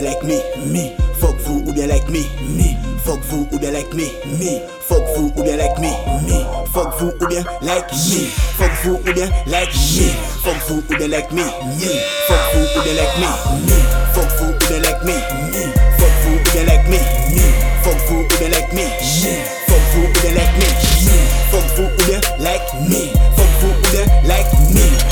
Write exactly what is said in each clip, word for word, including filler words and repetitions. they like me, me. Fuck vous ou bien like me, me. Fuck vous ou bien like me, me. Fuck vous ou bien like me, me. Fuck vous ou bien like me. Fuck vous ou bien like me. Fuck vous ou bien like me, me. Fuck vous ou bien like me, me. Fuck vous ou bien like me, me. Fuck vous ou bien like me, me. Fuck vous ou bien like me, me. Fuck vous ou bien like me, me. Fuck vous ou bien like me.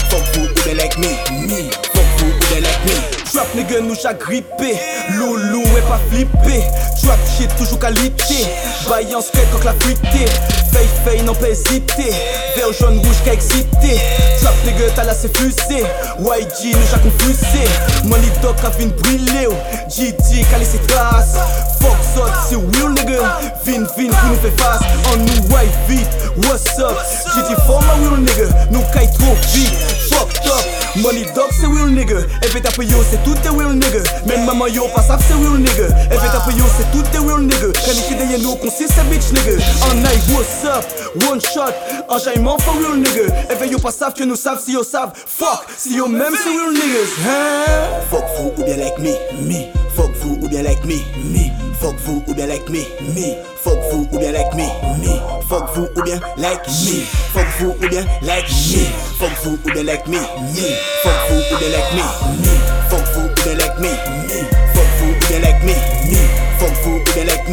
Fuck vous ou bien like me. Fuck vous ou bien like me, me. Fuck vous ou bien like me. Trap nigga nous j'agrippé, loulou est pas flippé. Trap shit toujours qualité, baillant skate quand la fruité. Feuille feuille non pas hésiter, vert jaune rouge qu'a excité. Trap nigga t'as laissé fusée, Y G nous j'ai confusé. Money doc a vin brûlé, G D qu'a laissé trace. Fox out c'est real nigga, vin vin qui nous fait face. On nous white vite, what's up? G D for my real nigga, nous caille trop vite. Fucked up, money doc c'est real nigga, et fait après yo c'est tout est real nigga, même maman yo pas savent c'est real nigga. Et fait après yo c'est tout est real nigga, qualité derrière nous consiste à bitch nigga. On aille what's up, one shot, enchaînement for real nigga. Et fait yo pas savent que nous savent si yo savent, fuck, si yo même c'est real niggas, hein? Fuck vous ou bien like me, me. Fuck vous ou bien like me, me. Fuck vous ou bien like me, me. Fuck vous ou bien like me, me. Fuck vous ou bien like me. Fuck vous ou bien like me. Fuck vous ou bien like me, me. Fuck vous ou bien like me, me. Fuck vous ou bien like me, me. Fuck vous ou bien like me, me. Fuck vous ou bien like me, me. Fuck vous ou bien like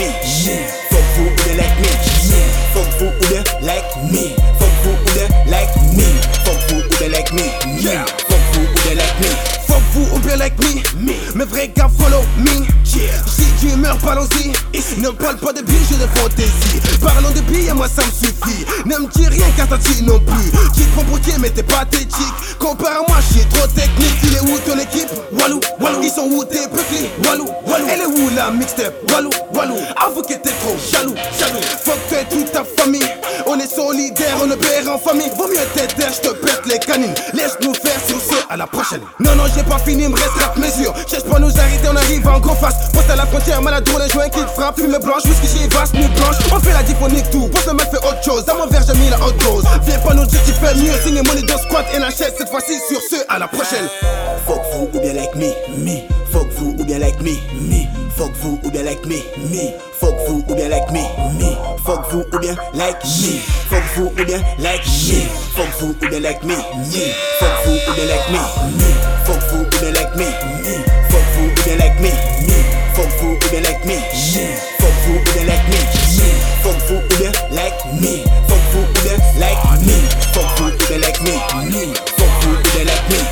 me, me. Fuck vous ou bien like me. Fuck vous ou bien like me. Fuck vous ou bien like me, me. Fuck vous ou bien like me. Fuck vous ou bien like me, me. Mes vrais gars follow me. Si tu meurs, parlons-y. Ne parle pas de biche ou de fantaisie. Parlons de billes, à moi ça me suffit. Ne me dis rien car t'as dit non plus. Tu te prends pour qui mais t'es pathétique. Compare à moi, je suis trop technique. Il est où ton équipe? Walou, Walou. Ils sont où tes petits? Walou, Walou. Elle est où la mixtape? Walou, Walou. Avoue que t'es trop jaloux, jaloux. Fuck toi et toute ta famille. On est solidaires, on opère en famille. Vaut mieux t'aider, je te pète les canines. Laisse-nous faire sur ce, à la prochaine. Non, non, j'ai pas fini, me reste quatre mesures. Cherche pas nous arrêter, on arrive en gros face. Poste à la frontière, malade roule, joint qui frappe, fume blanche, whisky, j'ai vaste, nuit blanche. On fait la diphonique tout, poste le mec fait autre chose. Dans mon verre, j'ai mis la haute dose. Viens pas nous dire tu fais mieux, signe money dans squat, N H S, cette fois-ci sur ce, à la prochaine. Fuck vous ou bien like me, me. Fuck vous ou bien like me, me. Fuck vous ou bien like me, me. Fuck vous ou bien like me, me. Fuck vous ou bien like me. Fuck vous ou bien like me. Fuck vous ou bien like me, me. Fuck vous ou bien like me, me. Fuck vous ou bien like me, me. Fuck vous ou bien like me, me. Fuck vous ou bien like me, me. Fuck vous ou bien like me, me. Fuck vous ou bien like me. Fuck vous ou bien like me. Fuck vous ou bien like me, me. Fuck vous ou bien like me.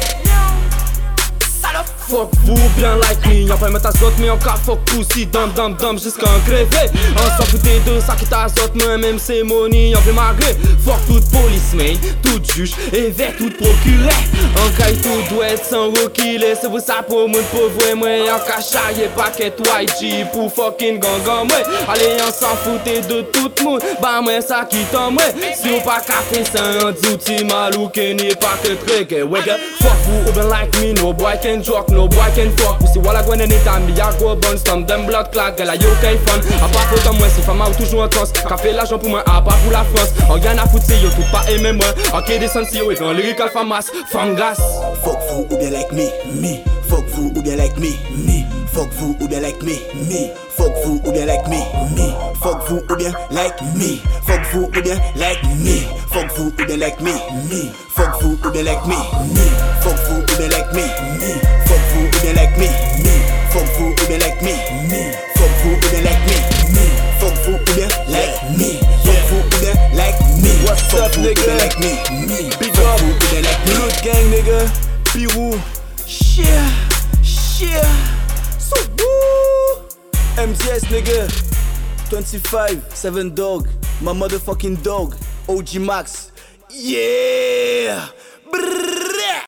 Fuck vous bien like me, y'en fait mettre azote mais encore fuck pussy, dum dum dum jusqu'à en crever. On s'en foutait de ça qui t'azote mais même c'est money, y'en fait marrer. Fuck toute police man, toute juge, évêque, toute procureur. En caille tout doit être sans rookie, laissez-vous ça pour mon pauvre moi. En cacha y'a pas qu'être Y G pour fucking gang moi. Allez on s'en foutait de tout le monde, bah moi ça qui tombe moi. Si on pas café c'est un douti mal ou qu'il n'est pas que très gay. Fuck vous bien like me, no boy can joke, no boy can fuck. Pussy walla gwen anytime, me ya go bun stomp. Dem blood clot, girl a yo kay fun. A pas pour ton moi, si femme a ou toujours en transe. Qu'a fait l'argent pour moi, a pas pour la France. En y'en a foutu, yo tout pas aimé moi. En quai des sensi, yo et puis en lyrical famas, fangas. Fuck vous ou bien like me, me. Fuck vous ou bien like me, me. Fuck vous ou bien like me, me. Fuck vous ou bien like me, me. Fuck vous ou bien like me. Fuck vous ou bien like me. Fuck vous ou bien like me, me. Fuck vous ou bien like me, me. Fuck vous ou bien like me, me. Fuck vous ou bien like me, me. Fuck vous ou bien like me, me. Fuck vous ou bien like me, me. Fuck vous ou bien like me. Fuck vous ou bien like me. What's up nigga? Big up. Blood gang nigga. Pirou. Shit. Shit. So woo. M G S nigga. twenty-five, seven dog. My motherfucking dog. O G Max. Yeah.